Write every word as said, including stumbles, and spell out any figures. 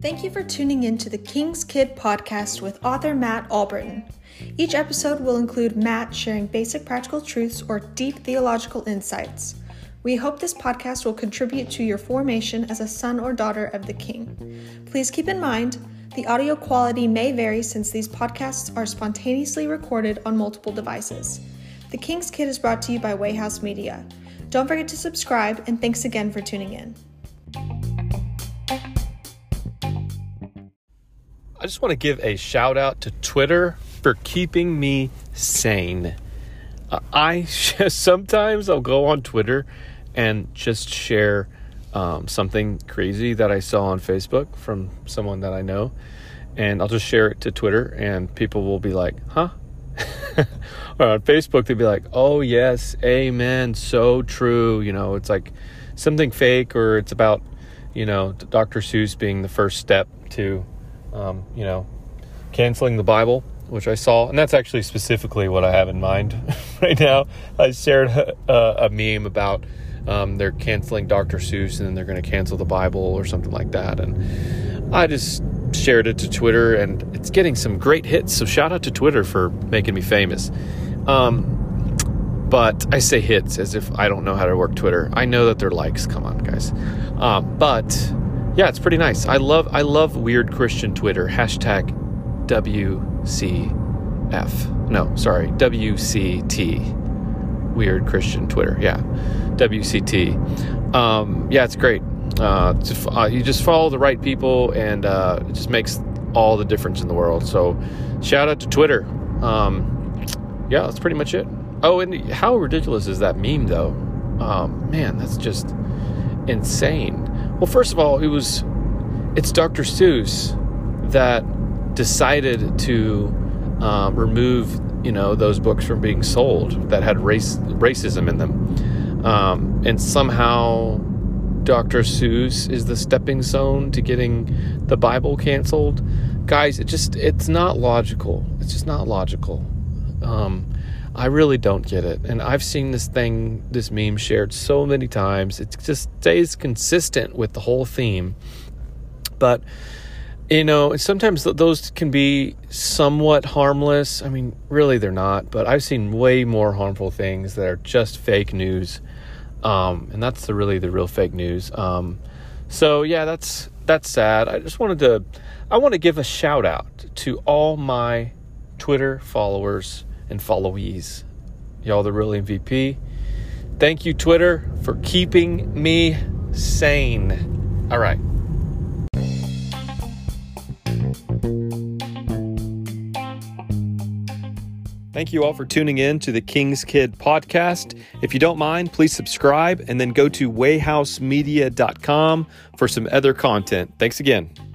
Thank you for tuning in to the King's Kid podcast with author Matt Alberton. Each episode will include Matt sharing basic practical truths or deep theological insights. We hope this podcast will contribute to your formation as a son or daughter of the King. Please keep in mind, the audio quality may vary since these podcasts are spontaneously recorded on multiple devices. The King's Kid is brought to you by Wayhouse Media. Don't forget to subscribe, and thanks again for tuning in. I just want to give a shout out to Twitter for keeping me sane. Uh, I sometimes I'll go on Twitter and just share um, something crazy that I saw on Facebook from someone that I know, and I'll just share it to Twitter, and people will be like, huh? Or on Facebook, they'd be like, oh yes, amen, so true. You know, it's like something fake, or it's about, you know, Doctor Seuss being the first step to, um, you know, canceling the Bible, which I saw, and that's actually specifically what I have in mind right now. I shared a, a meme about um, they're canceling Doctor Seuss, and then they're going to cancel the Bible or something like that. And I just shared it to Twitter, and it's getting some great hits. So shout out to Twitter for making me famous. Um, but I say hits as if I don't know how to work Twitter. I know that they're likes. Come on, guys. Um, but yeah, it's pretty nice. I love, I love weird Christian Twitter. Hashtag W C F. No, sorry, W C T. Weird Christian Twitter. Yeah, W C T. Um, yeah, it's great. Uh, to, uh, you just follow the right people, and uh, it just makes all the difference in the world. So shout out to Twitter. Um, yeah, that's pretty much it. Oh, and how ridiculous is that meme, though? Um, man, that's just insane. Well, first of all, it was it's Doctor Seuss that decided to um, remove, you know, those books from being sold that had race racism in them, um, and somehow Doctor Seuss is the stepping stone to getting the Bible canceled. Guys, it just, it's not logical. It's just not logical. Um, I really don't get it. And I've seen this thing, this meme shared so many times. It just stays consistent with the whole theme. But, you know, sometimes those can be somewhat harmless. I mean, really they're not. But I've seen way more harmful things that are just fake news. Um, and that's the, really the real fake news. Um, so yeah, that's, that's sad. I just wanted to, I want to give a shout out to all my Twitter followers and followees. Y'all, the real M V P. Thank you, Twitter, for keeping me sane. All right. Thank you all for tuning in to the King's Kid podcast. If you don't mind, please subscribe and then go to wayhouse media dot com for some other content. Thanks again.